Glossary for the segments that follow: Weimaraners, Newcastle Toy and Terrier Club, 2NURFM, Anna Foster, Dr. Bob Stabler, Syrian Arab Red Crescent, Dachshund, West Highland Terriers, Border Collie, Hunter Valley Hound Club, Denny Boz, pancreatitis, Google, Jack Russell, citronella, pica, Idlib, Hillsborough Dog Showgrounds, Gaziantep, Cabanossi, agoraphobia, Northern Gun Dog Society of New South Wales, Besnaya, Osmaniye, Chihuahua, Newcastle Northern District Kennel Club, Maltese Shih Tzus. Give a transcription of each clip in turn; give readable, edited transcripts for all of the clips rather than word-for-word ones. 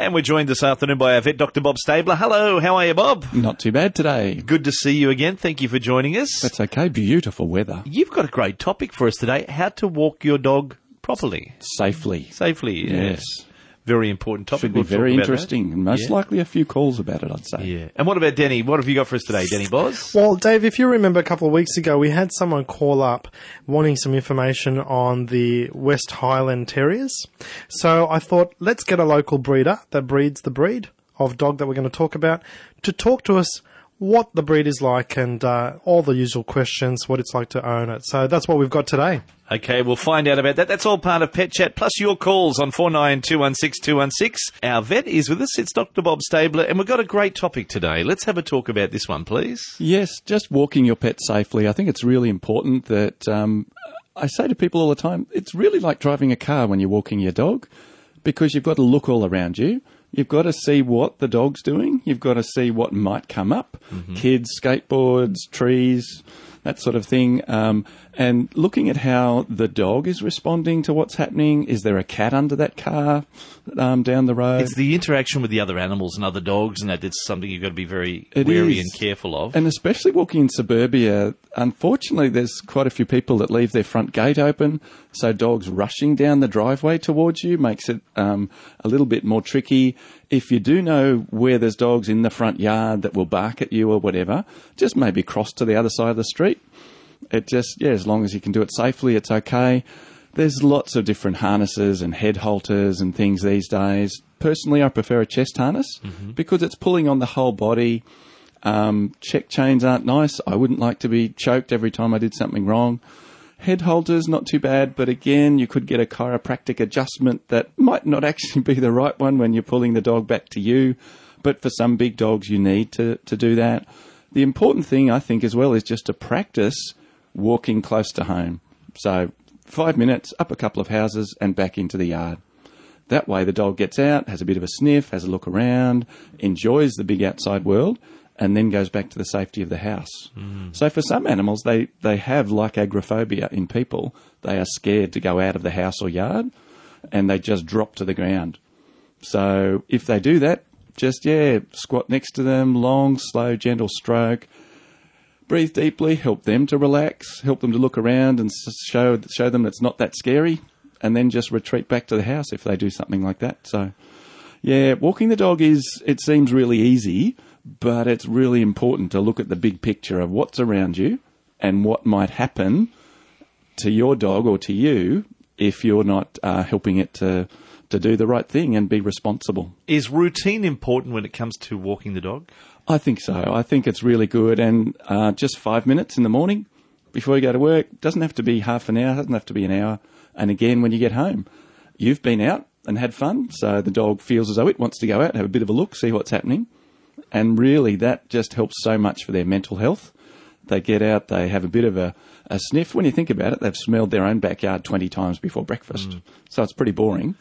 And we're joined this afternoon by our vet, Dr. Bob Stabler. Hello, how are you, Bob? Not too bad today. Good to see you again. Thank you for joining us. That's okay. Beautiful weather. You've got a great topic for us today, how to walk your dog properly. Safely. Safely, yes. Very important topic. Should be very interesting. And most likely a few calls about it, I'd say. Yeah. And what about Denny? What have you got for us today, Denny Boz? Well, Dave, if you remember a couple of weeks ago, we had someone call up wanting some information on the West Highland Terriers. So I thought, let's get a local breeder that breeds the breed of dog that we're going to talk about to talk to us what the breed is like and all the usual questions, what it's like to own it. So that's what we've got today. Okay, we'll find out about that. That's all part of Pet Chat, plus your calls on 49216216. Our vet is with us. It's Dr. Bob Stabler, and we've got a great topic today. Let's have a talk about this one, please. Yes, just walking your pet safely. I think it's really important that I say to people all the time, it's really like driving a car when you're walking your dog, because you've got to look all around you. You've got to see what the dog's doing. You've got to see what might come up. Mm-hmm. Kids, skateboards, trees, that sort of thing. And looking at how the dog is responding to what's happening. Is there a cat under that car down the road? It's the interaction with the other animals and other dogs, and that's something you've got to be very wary and careful of. And especially walking in suburbia, unfortunately, there's quite a few people that leave their front gate open, so dogs rushing down the driveway towards you makes it a little bit more tricky. If you do know where there's dogs in the front yard that will bark at you or whatever, just maybe cross to the other side of the street. It just, as long as you can do it safely, it's okay. There's lots of different harnesses and head halters and things these days. Personally, I prefer a chest harness because it's pulling on the whole body. Check chains aren't nice. I wouldn't like to be choked every time I did something wrong. Head halters, not too bad, but again, you could get a chiropractic adjustment that might not actually be the right one when you're pulling the dog back to you. But for some big dogs, you need to do that. The important thing, I think, as well, is just to practice walking close to home. So 5 minutes, up a couple of houses and back into the yard. That way the dog gets out, has a bit of a sniff, has a look around, enjoys the big outside world, and then goes back to the safety of the house. Mm. So for some animals, they have, like agoraphobia in people, they are scared to go out of the house or yard, and they just drop to the ground. So if they do that, just, squat next to them, long, slow, gentle stroke, breathe deeply, help them to relax, help them to look around and show them it's not that scary, and then just retreat back to the house if they do something like that. So, walking the dog it seems really easy, but it's really important to look at the big picture of what's around you and what might happen to your dog or to you if you're not helping it to do the right thing and be responsible. Is routine important when it comes to walking the dog? I think so. I think it's really good. And just 5 minutes in the morning before you go to work. Doesn't have to be half an hour, doesn't have to be an hour. And again, when you get home, you've been out and had fun. So the dog feels as though it wants to go out, have a bit of a look, see what's happening. And really, that just helps so much for their mental health. They get out, they have a bit of a sniff. When you think about it, they've smelled their own backyard 20 times before breakfast. Mm. So it's pretty boring.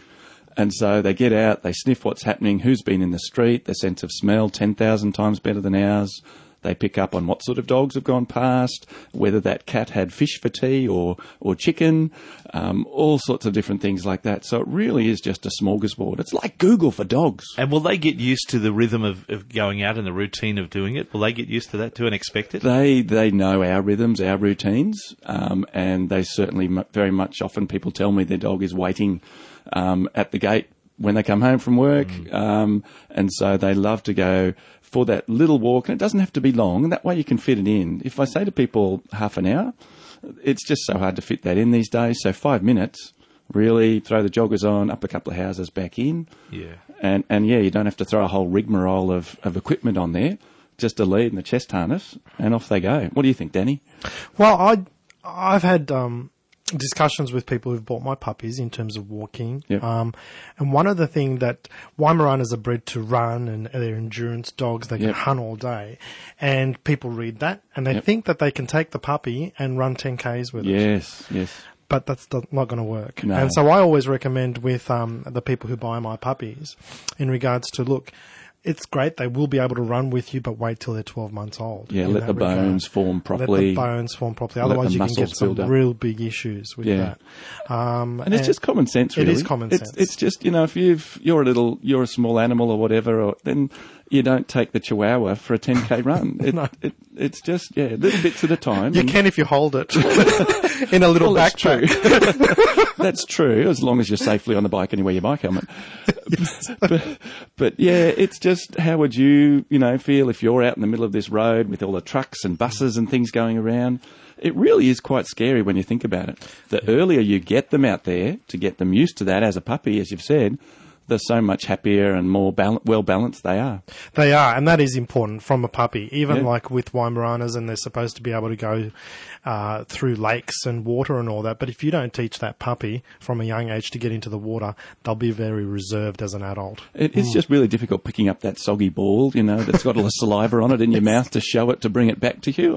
And so they get out, they sniff what's happening, who's been in the street, their sense of smell, 10,000 times better than ours. They pick up on what sort of dogs have gone past, whether that cat had fish for tea or chicken, all sorts of different things like that. So it really is just a smorgasbord. It's like Google for dogs. And will they get used to the rhythm of going out and the routine of doing it? Will they get used to that too and expect it? They know our rhythms, our routines, and they certainly very much often people tell me their dog is waiting at the gate when they come home from work. Mm. And so they love to go for that little walk, and it doesn't have to be long, and that way you can fit it in. If I say to people half an hour, it's just so hard to fit that in these days. So 5 minutes, really throw the joggers on, up a couple of houses, back in. Yeah. And you don't have to throw a whole rigmarole of equipment on there, just a lead and a chest harness, and off they go. What do you think, Danny? Well, I've had discussions with people who've bought my puppies in terms of walking. Yep. And one of the things that Weimaraners are bred to run, and they're endurance dogs. They can hunt all day. And people read that and they think that they can take the puppy and run 10Ks with it. Yes. But that's not going to work. No. And so I always recommend with the people who buy my puppies in regards to, look, it's great. They will be able to run with you, but wait till they're 12 months old. Yeah, let the bones form properly. Otherwise, you can get some real big issues with that. And it's just common sense, really. It is common sense. It's just, you know, if you're a small animal or whatever, then you don't take the Chihuahua for a 10K run. It's just, little bits at a time. You can if you hold it in a little backpack. That's true, as long as you're safely on the bike and you wear your bike helmet. Yes. But it's just, how would you feel if you're out in the middle of this road with all the trucks and buses and things going around? It really is quite scary when you think about it. The earlier you get them out there, to get them used to that as a puppy, as you've said, they're so much happier and more well-balanced they are. They are, and that is important from a puppy. Even like with Weimaraners, and they're supposed to be able to go through lakes and water and all that, but if you don't teach that puppy from a young age to get into the water, they'll be very reserved as an adult. It is just really difficult picking up that soggy ball, that's got all the saliva on it in your mouth to show it, to bring it back to you.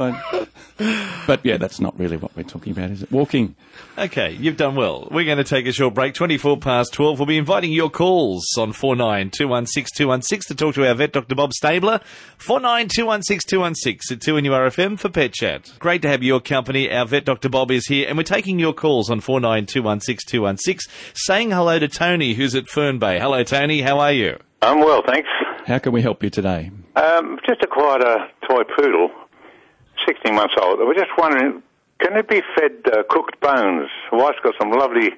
But that's not really what we're talking about, is it? Walking. Okay, you've done well. We're going to take a short break. 12:24. We'll be inviting your call on 49216216 to talk to our vet, Dr. Bob Stabler. 49216216 at 2NURFM for Pet Chat. Great to have your company. Our vet, Dr. Bob, is here, and we're taking your calls on 49216216. Saying hello to Tony, who's at Fern Bay. Hello, Tony. How are you? I'm well, thanks. How can we help you today? Just acquired a toy poodle, 16 months old. We're just wondering, can it be fed cooked bones? My wife's got some lovely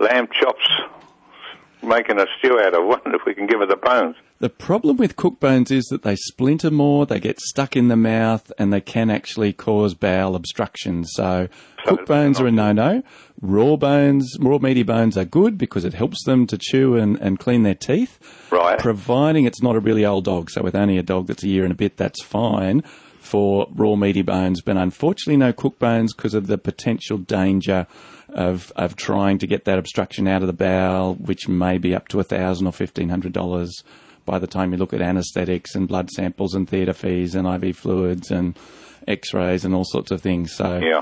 lamb chops, making a stew out of one, if we can give her the bones. The problem with cooked bones is that they splinter more, they get stuck in the mouth, and they can actually cause bowel obstruction. So cooked bones are a no-no. Raw meaty bones are good because it helps them to chew and clean their teeth. Right. Providing it's not a really old dog. So with only a dog that's a year and a bit, that's fine for raw meaty bones. But unfortunately, no cooked bones because of the potential danger of trying to get that obstruction out of the bowel, which may be up to $1,000 or $1,500 by the time you look at anaesthetics and blood samples and theatre fees and IV fluids and x-rays and all sorts of things. So yeah.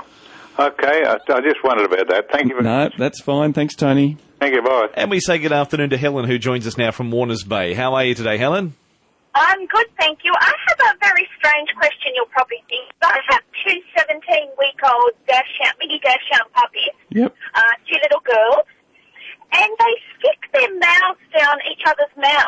Okay, I just wondered about that. Thank you very much. No, that's fine. Thanks, Tony. Thank you, bye. And we say good afternoon to Helen, who joins us now from Warners Bay. How are you today, Helen? I'm good, thank you. I have a very strange question you'll probably think. I have two 17-week-old mini Dachshund puppies, two little girls, and they stick their mouths down each other's mouth.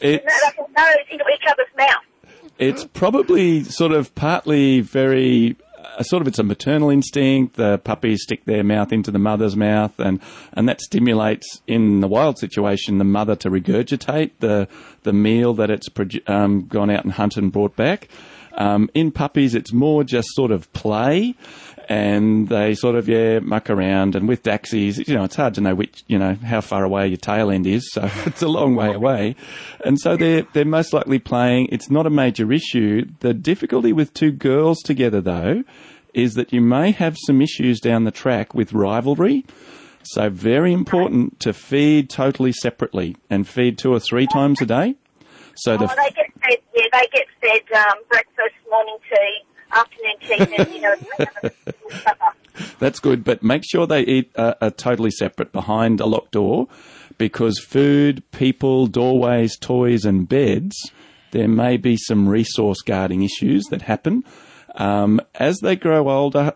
Their nose into each other's mouth. It's probably sort of partly very... it's a maternal instinct. The puppies stick their mouth into the mother's mouth, and that stimulates, in the wild situation, the mother to regurgitate the meal that it's gone out and hunted and brought back. In puppies, it's more just sort of play, and they sort of, muck around. And with Dachsies, it's hard to know which, how far away your tail end is. So it's a long way away. And so they're most likely playing. It's not a major issue. The difficulty with two girls together, though, is that you may have some issues down the track with rivalry. So very important to feed totally separately and feed 2 or 3 times a day. So they get fed breakfast, morning tea, afternoon tea, and then, supper. That's good, but make sure they eat a totally separate, behind a locked door, because food, people, doorways, toys and beds, there may be some resource guarding issues that happen. As they grow older,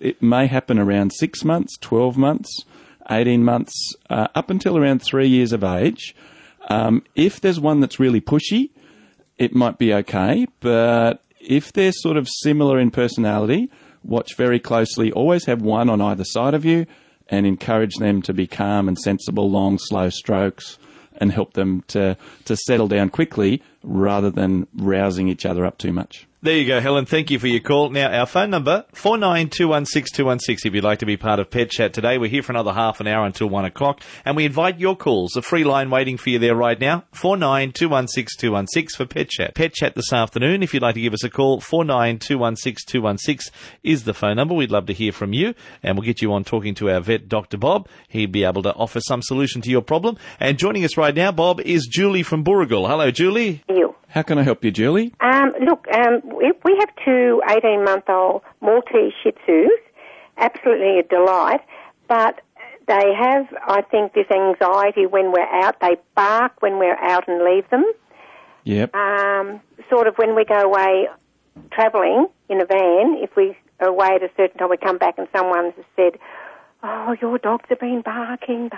it may happen around 6 months, 12 months, 18 months, up until around 3 years of age. If there's one that's really pushy, it might be okay, but if they're sort of similar in personality, watch very closely. Always have one on either side of you and encourage them to be calm and sensible, long, slow strokes, and help them to settle down quickly rather than rousing each other up too much. There you go, Helen. Thank you for your call. Now, our phone number, 49216216, if you'd like to be part of Pet Chat today. We're here for another half an hour until 1 o'clock, and we invite your calls. A free line waiting for you there right now, 49216216 for Pet Chat. Pet Chat this afternoon, if you'd like to give us a call, 49216216 is the phone number. We'd love to hear from you, and we'll get you on talking to our vet, Dr. Bob. He'd be able to offer some solution to your problem. And joining us right now, Bob, is Julie from Booragul. Hello, Julie. You. How can I help you, Julie? We have two 18-month-old Maltese Shih Tzus, absolutely a delight, but they have, I think, this anxiety when we're out. They bark when we're out and leave them, Yep. Sort of when we go away travelling in a van, if we are away at a certain time, we come back and someone has said, oh, your dogs have been barking.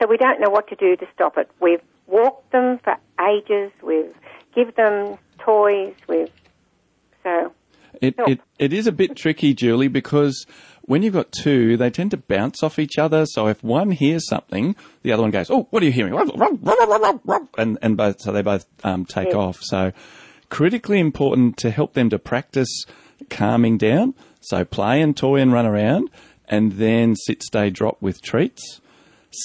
So we don't know what to do to stop it. We've walked them for ages. We've given them toys. It is a bit tricky, Julie, because when you've got two, they tend to bounce off each other. So if one hears something, the other one goes, oh, what are you hearing? And both, so they both take off. So critically important to help them to practice calming down. So play and toy and run around, and then sit, stay, drop with treats.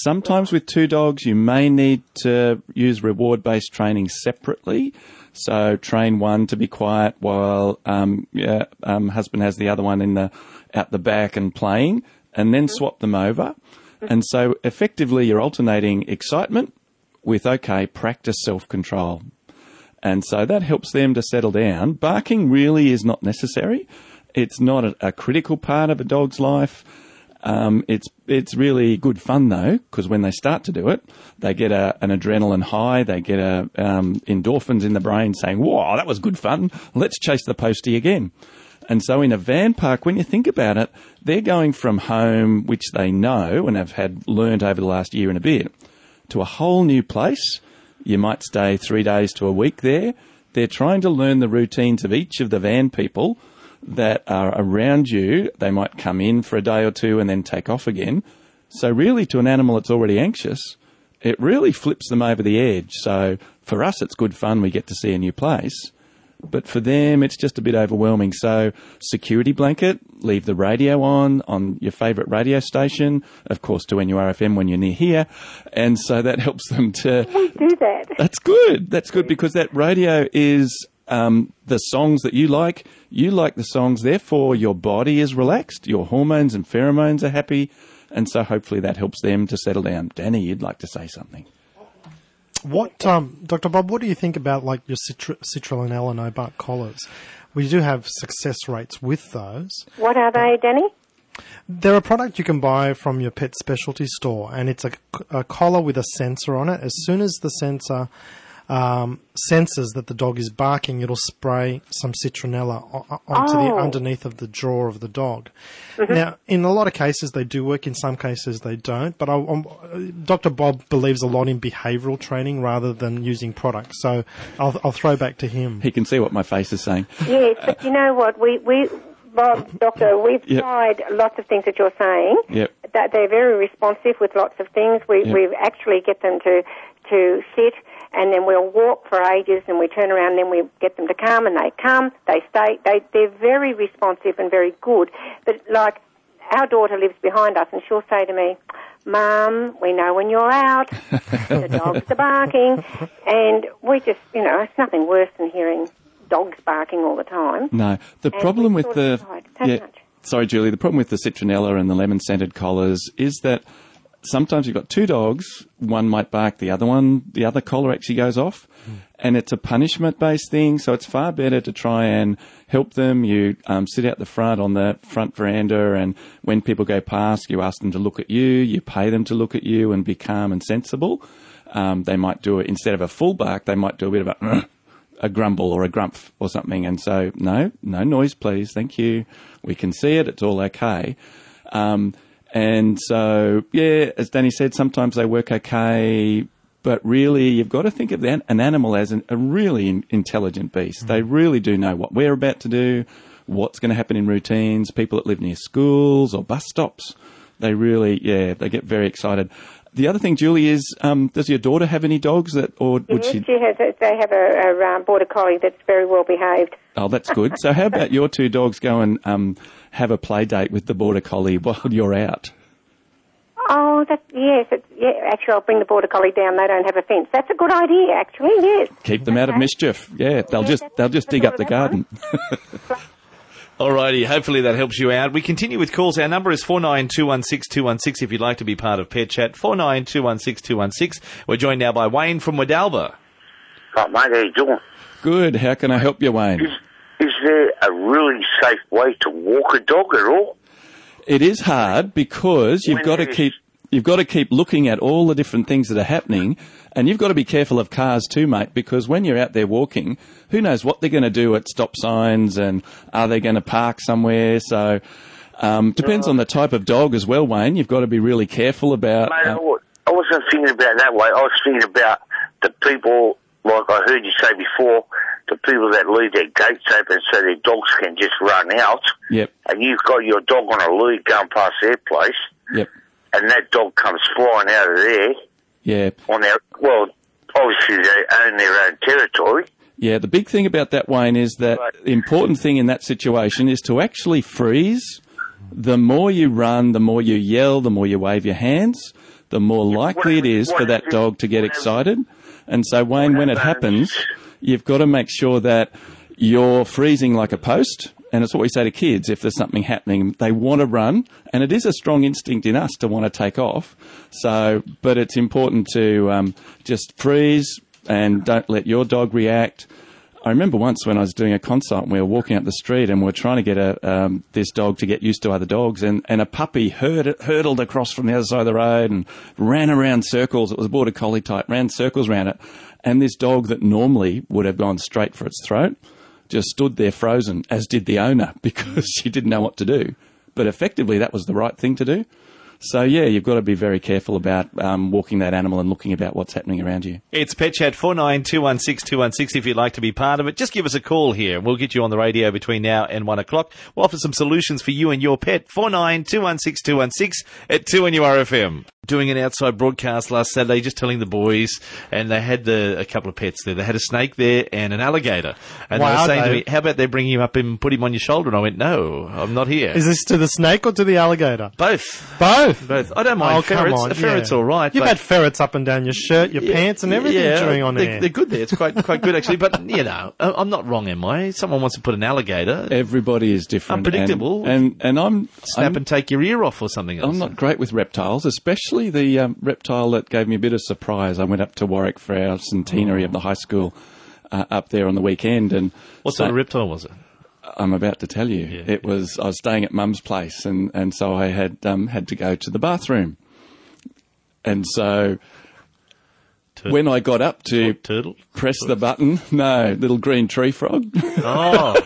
Sometimes with two dogs, you may need to use reward-based training separately. So train one to be quiet while husband has the other one in the out the back and playing, and then swap them over. And so effectively you're alternating excitement with, okay, practice self-control. And so that helps them to settle down. Barking really is not necessary. It's not a critical part of a dog's life. It's really good fun though, because when they start to do it, they get an adrenaline high. They get endorphins in the brain saying, "Wow, that was good fun. Let's chase the postie again." And so in a van park, when you think about it, they're going from home, which they know and have had learnt over the last year and a bit, to a whole new place. You might stay 3 days to a week there. They're trying to learn the routines of each of the van people that are around you. They might come in for a day or two and then take off again. So really, to an animal that's already anxious, it really flips them over the edge. So for us, it's good fun. We get to see a new place. But for them, it's just a bit overwhelming. So security blanket, leave the radio on your favourite radio station, of course, 2NURFM when you're near here. And so that helps them to... We do that. That's good. That's good, because that radio is... the songs that you like the songs, therefore your body is relaxed, your hormones and pheromones are happy, and so hopefully that helps them to settle down. Danny, you'd like to say something. What, Dr. Bob, what do you think about like your Citral and Alano bark collars? We do have success rates with those. What are they, Danny? They're a product you can buy from your pet specialty store, and it's a collar with a sensor on it. As soon as the sensor... senses that the dog is barking, it'll spray some citronella onto the underneath of the jaw of the dog. Mm-hmm. Now, in a lot of cases, they do work. In some cases, they don't. But Dr. Bob believes a lot in behavioural training rather than using products. So I'll throw back to him. He can see what my face is saying. Yes, but you know what? We Bob, Doctor, we've tried lots of things that you're saying. Yep. That they're very responsive with lots of things. We actually get them to sit, and then we'll walk for ages, and we turn around, and then we get them to come, and they come, they stay. They're very responsive and very good. But, like, our daughter lives behind us, and she'll say to me, "Mum, we know when you're out. The dogs are barking." And we just, you know, it's nothing worse than hearing dogs barking all the time. No. The problem with the... Sorry, Julie. The problem with the citronella and the lemon-scented collars is that sometimes you've got two dogs, one might bark, the other collar actually goes off, and it's a punishment-based thing, so it's far better to try and help them. You sit out the front on the front veranda, and when people go past, you ask them to look at you, you pay them to look at you and be calm and sensible. They might do it, instead of a full bark, they might do a bit of a grumble or a grumph or something, and so, no noise, please, thank you. We can see it, it's all okay. And so, yeah, as Danny said, sometimes they work okay, but really you've got to think of an animal as a really intelligent beast. Mm-hmm. They really do know what we're about to do, what's going to happen in routines, people that live near schools or bus stops. They really, they get very excited. The other thing, Julie, is does your daughter have any dogs that, or would she? Yes, she has. They have a Border Collie that's very well behaved. Oh, that's good. So, how about your two dogs go and have a play date with the Border Collie while you're out? Oh, actually, I'll bring the Border Collie down. They don't have a fence. That's a good idea, actually. Yes. Keep them out of mischief. Yeah, they'll just dig up the garden. Alrighty, hopefully that helps you out. We continue with calls. Our number is 49216216 if you'd like to be part of Pet Chat. 49216216. We're joined now by Wayne from Wadalba. Oh, mate, how you doing? Good. How can I help you, Wayne? Is there a really safe way to walk a dog at all? It is hard because you've got to keep... You've got to keep looking at all the different things that are happening, and you've got to be careful of cars too, mate, because when you're out there walking, who knows what they're going to do at stop signs, and are they going to park somewhere? So depends on the type of dog as well, Wayne. You've got to be really careful about... Mate, I wasn't thinking about it that way. I was thinking about the people, like I heard you say before, the people that leave their gates open so their dogs can just run out. Yep. And you've got your dog on a lead going past their place. Yep. And that dog comes flying out of there. Yeah. On their, well, obviously they own their own territory. Yeah, the big thing about that, Wayne, is that the important thing in that situation is to actually freeze. The more you run, the more you yell, the more you wave your hands, the more likely it is for that dog to get excited. And so, Wayne, when it happens, you've got to make sure that you're freezing like a post. And it's what we say to kids, if there's something happening, they want to run. And it is a strong instinct in us to want to take off. So, but it's important to just freeze and don't let your dog react. I remember once when I was doing a concert and we were walking up the street and we were trying to get this dog to get used to other dogs, and a puppy hurtled across from the other side of the road and ran around circles. It was a Border Collie type, ran circles around it. And this dog that normally would have gone straight for its throat just stood there frozen, as did the owner, because she didn't know what to do. But effectively, that was the right thing to do. So, yeah, you've got to be very careful about walking that animal and looking about what's happening around you. It's Pet Chat 49216216 if you'd like to be part of it. Just give us a call here. We'll get you on the radio between now and 1 o'clock. We'll offer some solutions for you and your pet. 49216216 at 2NURFM. Doing an outside broadcast last Saturday, just telling the boys, and they had a couple of pets there. They had a snake there and an alligator. And wow, they were saying to me, how about they bring him up and put him on your shoulder? And I went, no, I'm not here. Is this to the snake or to the alligator? Both. I don't mind ferrets. A ferret's all right. You've had ferrets up and down your shirt, your pants and everything during on air. They're good there. It's quite good, actually. But, you know, I'm not wrong, am I? Someone wants to put an alligator. Everybody is different. Unpredictable. And I'm... Snap and take your ear off or something else. I'm not great with reptiles, especially the reptile that gave me a bit of surprise. I went up to Warwick for our centenary of the high school up there on the weekend. And what sort of reptile was it? I'm about to tell you. Yeah, it was. I was staying at Mum's place, and so I had to go to the bathroom. And so when I got up to press the button, little green tree frog. Oh.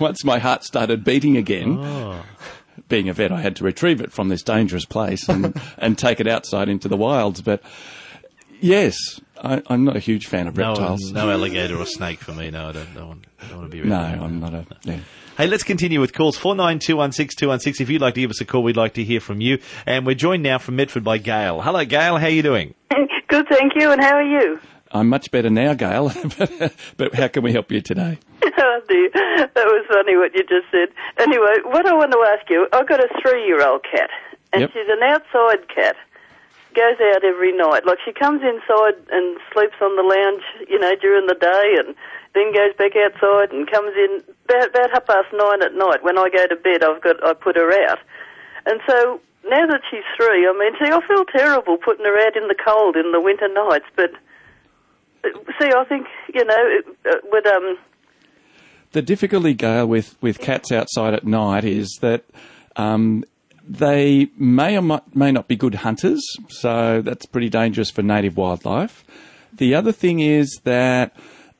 Once my heart started beating again, being a vet, I had to retrieve it from this dangerous place and take it outside into the wilds. But yes, I'm not a huge fan of reptiles. No alligator or snake for me. No, I don't want to be... I'm not a... Yeah. Hey, let's continue with calls. 49216216. If you'd like to give us a call, we'd like to hear from you. And we're joined now from Medford by Gail. Hello, Gail. How are you doing? Good, thank you. And how are you? I'm much better now, Gail. But how can we help you today? Oh, dear. That was funny what you just said. Anyway, what I want to ask you, I've got a 3-year-old cat. And she's an outside cat. Goes out every night. Like, she comes inside and sleeps on the lounge, you know, during the day, and then goes back outside and comes in about 9:30 at night. When I go to bed, I put her out. And so now that she's 3, I mean, see, I feel terrible putting her out in the cold in the winter nights, but see, I think, you know, it would... The difficulty, Gail, with cats outside at night is that... they may or may not be good hunters, so that's pretty dangerous for native wildlife. The other thing is that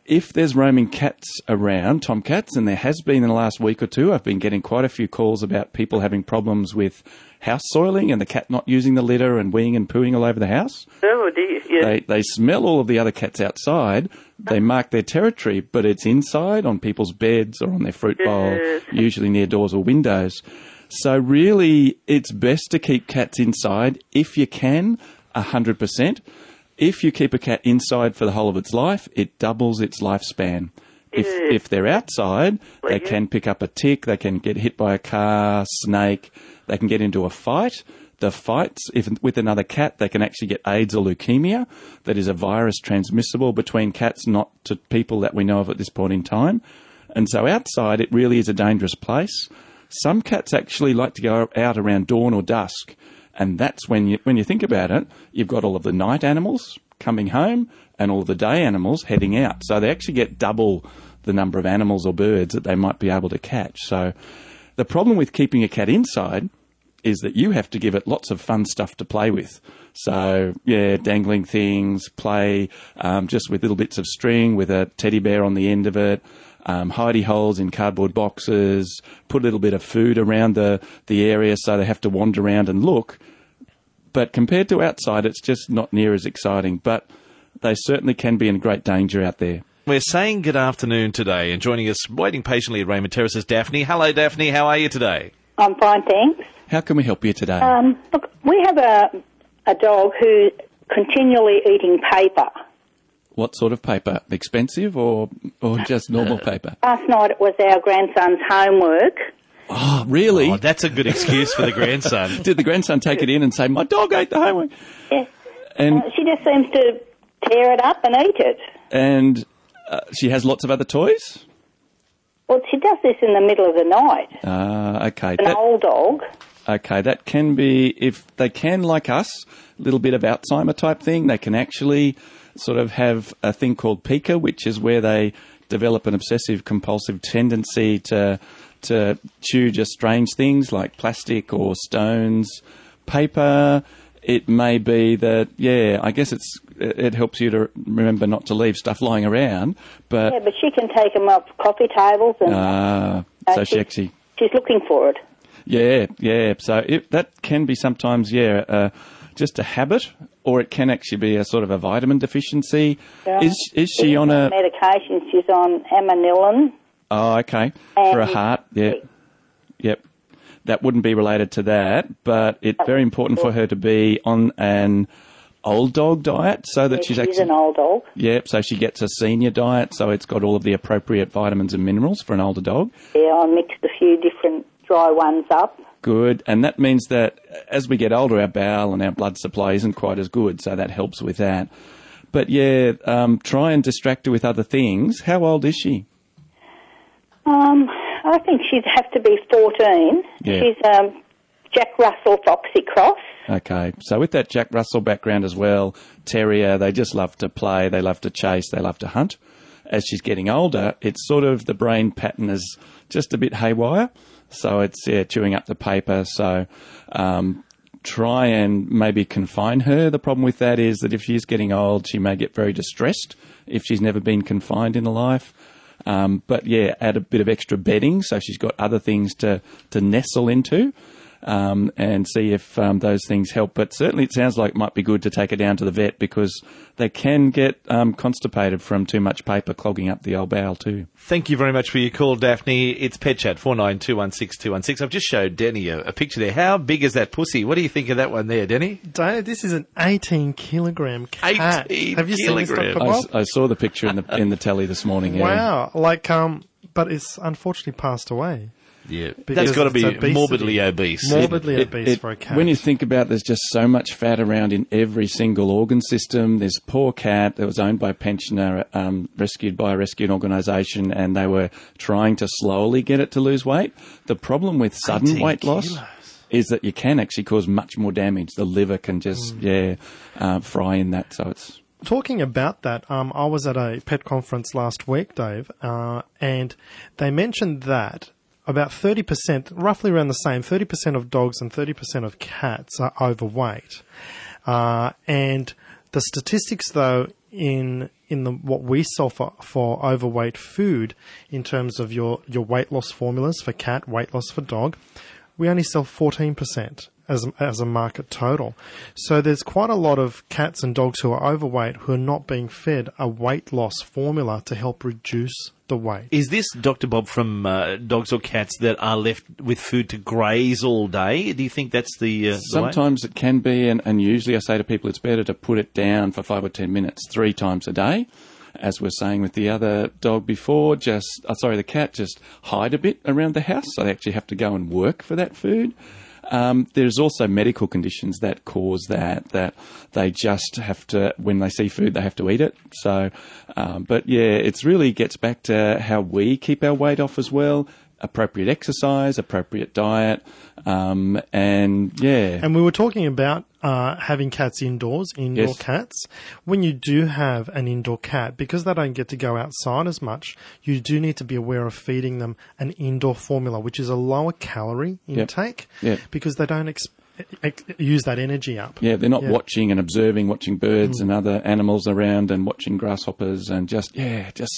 if there's roaming cats around, tomcats, and there has been in the last week or two, I've been getting quite a few calls about people having problems with house soiling and the cat not using the litter and weeing and pooing all over the house. Oh, dear. Yeah. They smell all of the other cats outside. They mark their territory, but it's inside on people's beds or on their fruit bowl, usually near doors or windows. So really, it's best to keep cats inside if you can, 100%. If you keep a cat inside for the whole of its life, it doubles its lifespan. If they're outside, they can pick up a tick, they can get hit by a car, snake, they can get into a fight. The fights, with another cat, they can actually get AIDS or leukemia. That is a virus transmissible between cats, not to people that we know of at this point in time. And so outside, it really is a dangerous place. Some cats actually like to go out around dawn or dusk, and that's when you think about it, you've got all of the night animals coming home and all of the day animals heading out. So they actually get double the number of animals or birds that they might be able to catch. So the problem with keeping a cat inside is that you have to give it lots of fun stuff to play with. So, yeah, dangling things, play just with little bits of string with a teddy bear on the end of it, hidey holes in cardboard boxes, put a little bit of food around the area so they have to wander around and look. But compared to outside, it's just not near as exciting. But they certainly can be in great danger out there. We're saying good afternoon today, and joining us, waiting patiently at Raymond Terrace, is Daphne. Hello, Daphne. How are you today? I'm fine, thanks. How can we help you today? Look, we have a dog who's continually eating paper. What sort of paper? Expensive or just normal paper? Last night it was our grandson's homework. Oh, really? Oh, that's a good excuse for the grandson. Did the grandson take it in and say, my dog ate the homework? Yes. And she just seems to tear it up and eat it. And... she has lots of other toys? Well, she does this in the middle of the night. Okay. An old dog. Okay, that can be, if they can, like us, a little bit of Alzheimer type thing, they can actually sort of have a thing called pica, which is where they develop an obsessive-compulsive tendency to chew just strange things like plastic or stones, paper. It may be that, yeah, I guess it helps you to remember not to leave stuff lying around. But yeah, but she can take them off coffee tables. And so she's looking for it. Yeah. So that can be sometimes, just a habit, or it can actually be a sort of a vitamin deficiency. Yeah. Is she on a... medication, she's on amaniline. Oh, okay. For a heart, yeah. Yep. That wouldn't be related to that, but it's very important for her to be on an old dog diet so that she's an old dog. Yep, so she gets a senior diet, so it's got all of the appropriate vitamins and minerals for an older dog. Yeah, I mixed a few different dry ones up. Good, and that means that as we get older, our bowel and our blood supply isn't quite as good, so that helps with that. But, yeah, try and distract her with other things. How old is she? I think she'd have to be 14. Yeah. She's Jack Russell Foxy Cross. Okay. So with that Jack Russell background as well, terrier, they just love to play, they love to chase, they love to hunt. As she's getting older, it's sort of the brain pattern is just a bit haywire. So it's chewing up the paper. So try and maybe confine her. The problem with that is that if she's getting old, she may get very distressed if she's never been confined in her life. But, yeah, add a bit of extra bedding so she's got other things to nestle into and see if those things help. But certainly it sounds like it might be good to take her down to the vet because they can get constipated from too much paper clogging up the old bowel too. Thank you very much for your call, Daphne. It's Pet Chat, 49216216. I've just showed Denny a picture there. How big is that pussy? What do you think of that one there, Denny? This is an 18-kilogram cat. 18 Have you kilograms. Seen this, Dr. Bob? I saw the picture in the telly this morning. Yeah. Wow. But it's unfortunately passed away. Yeah, that's got to be morbidly obese for a cat. When you think about it, there's just so much fat around in every single organ system. This poor cat that was owned by a pensioner, rescued by a rescue organisation, and they were trying to slowly get it to lose weight. The problem with sudden weight loss is that you can actually cause much more damage. The liver can just fry in that, so it's... Talking about that, I was at a pet conference last week, Dave, and they mentioned that about 30%, roughly around the same, 30% of dogs and 30% of cats are overweight. And the statistics, though, in what we sell for overweight food in terms of your weight loss formulas for cat, weight loss for dog, we only sell 14% as a market total. So there's quite a lot of cats and dogs who are overweight who are not being fed a weight loss formula to help reduce the weight. Is this, Dr. Bob, from dogs or cats that are left with food to graze all day? Do you think that's the Sometimes it can be, and usually I say to people it's better to put it down for 5 or 10 minutes 3 times a day. As we're saying with the other dog before, the cat, just hide a bit around the house. So they actually have to go and work for that food. There's also medical conditions that cause that they just have to, when they see food, they have to eat it. So, but yeah, it really gets back to how we keep our weight off as well. appropriate exercise, appropriate diet, and yeah. And we were talking about having cats indoors, indoor cats. When you do have an indoor cat, because they don't get to go outside as much, you do need to be aware of feeding them an indoor formula, which is a lower calorie intake, because they don't use that energy up. Yeah, they're not watching and observing, watching birds and other animals around and watching grasshoppers and just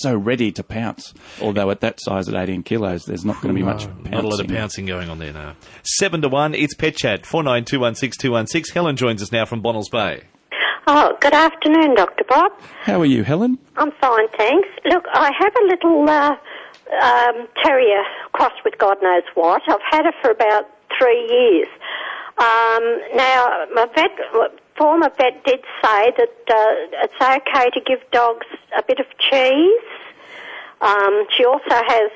so ready to pounce. Although at that size at 18 kilos, there's not going to be much pouncing. Not a lot of pouncing going on there, no. 7 to 1, it's Pet Chat, 49216216. Helen joins us now from Bonnells Bay. Oh, good afternoon, Dr. Bob. How are you, Helen? I'm fine, thanks. Look, I have a little terrier crossed with God knows what. I've had her for about 3 years. Now, my former vet did say that it's okay to give dogs a bit of cheese. She also has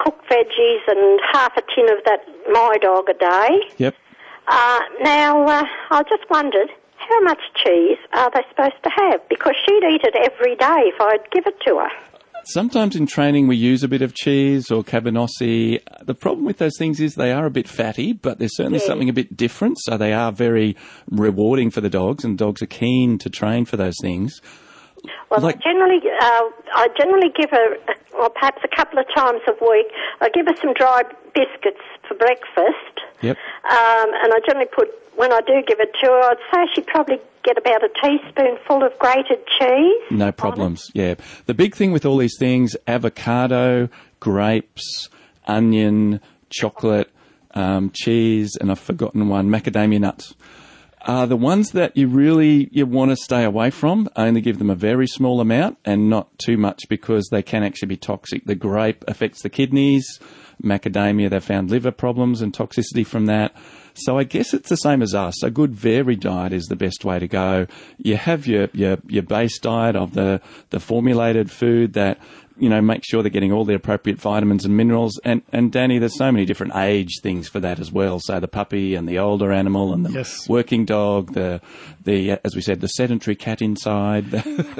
cooked veggies and half a tin of that My Dog a day. Yep. Now, I just wondered, how much cheese are they supposed to have? Because she'd eat it every day if I'd give it to her. Sometimes in training we use a bit of cheese or cabanossi. The problem with those things is they are a bit fatty, but there's certainly something a bit different. So they are very rewarding for the dogs, and dogs are keen to train for those things. Well, I generally give her, or perhaps a couple of times a week, I give her some dry biscuits for breakfast. Yep. And I generally put, when I do give it to her, I'd say she'd probably get about a teaspoonful of grated cheese. No problems, yeah. The big thing with all these things, avocado, grapes, onion, chocolate, cheese, and I've forgotten one, macadamia nuts, are the ones that you want to stay away from. Only give them a very small amount and not too much, because they can actually be toxic. The grape affects the kidneys. Macadamia, they found liver problems and toxicity from that. So I guess it's the same as us. A good varied diet is the best way to go. You have your base diet of the formulated food that, you know, make sure they're getting all the appropriate vitamins and minerals. And Danny, there's so many different age things for that as well. So the puppy and the older animal and the working dog, the as we said, the sedentary cat inside.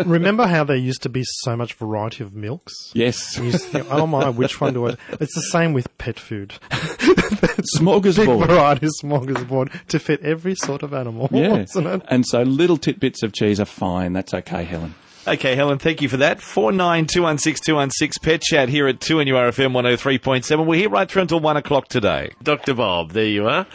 Remember how there used to be so much variety of milks? Yes. You used to think, oh my, which one do I... It's the same with pet food. Smorgasbord. Big variety smorgasbord to fit every sort of animal, isn't it? And so little tidbits of cheese are fine. That's okay, Helen. Okay, Helen, thank you for that. 49216216 Pet Chat here at 2NURFM 103.7. We're here right through until 1 o'clock today. Dr. Bob, there you are.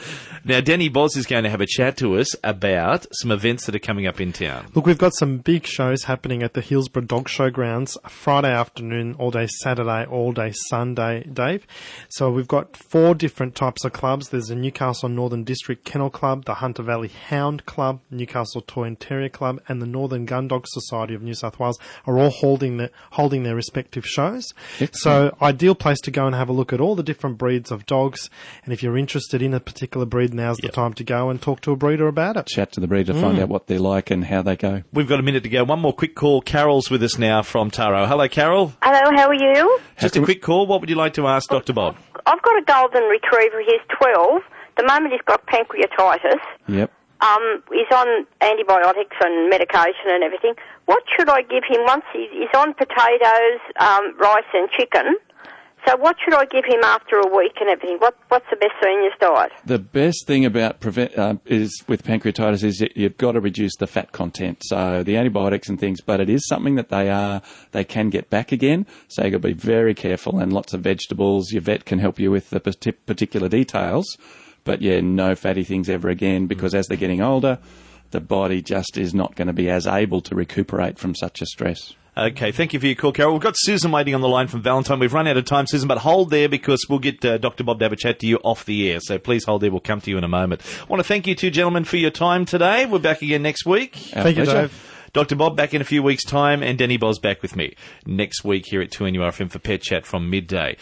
Now, Denny Boz is going to have a chat to us about some events that are coming up in town. Look, we've got some big shows happening at the Hillsborough Dog Showgrounds, Friday afternoon, all day Saturday, all day Sunday, Dave. So we've got 4 different types of clubs. There's the Newcastle Northern District Kennel Club, the Hunter Valley Hound Club, Newcastle Toy and Terrier Club, and the Northern Gun Dog Society of New South Wales are all holding their respective shows. Excellent. So ideal place to go and have a look at all the different breeds of dogs, and if you're interested in a particular breed, now's the time to go and talk to a breeder about it. Chat to the breeder, find out what they're like and how they go. We've got a minute to go. One more quick call. Carol's with us now from Taro. Hello, Carol. Hello, how are you? Just a quick call. What would you like to ask Dr. Bob? I've got a golden retriever. He's 12. The moment he's got pancreatitis. Yep. He's on antibiotics and medication and everything. What should I give him once he's on potatoes, rice and chicken? So what should I give him after a week and everything? What's the best senior's diet? The best thing about with pancreatitis is you've got to reduce the fat content, so the antibiotics and things, but it is something that they can get back again, so you've got to be very careful, and lots of vegetables. Your vet can help you with the particular details. But, yeah, no fatty things ever again, because as they're getting older, the body just is not going to be as able to recuperate from such a stress. Okay, thank you for your call, Carol. We've got Susan waiting on the line from Valentine. We've run out of time, Susan, but hold there, because we'll get Dr. Bob to have a chat to you off the air. So please hold there. We'll come to you in a moment. I want to thank you two gentlemen for your time today. We're back again next week. Our pleasure. Thank you, Dave. Dr. Bob back in a few weeks' time, and Denny Boz back with me next week here at 2NURFM for Pet Chat from midday.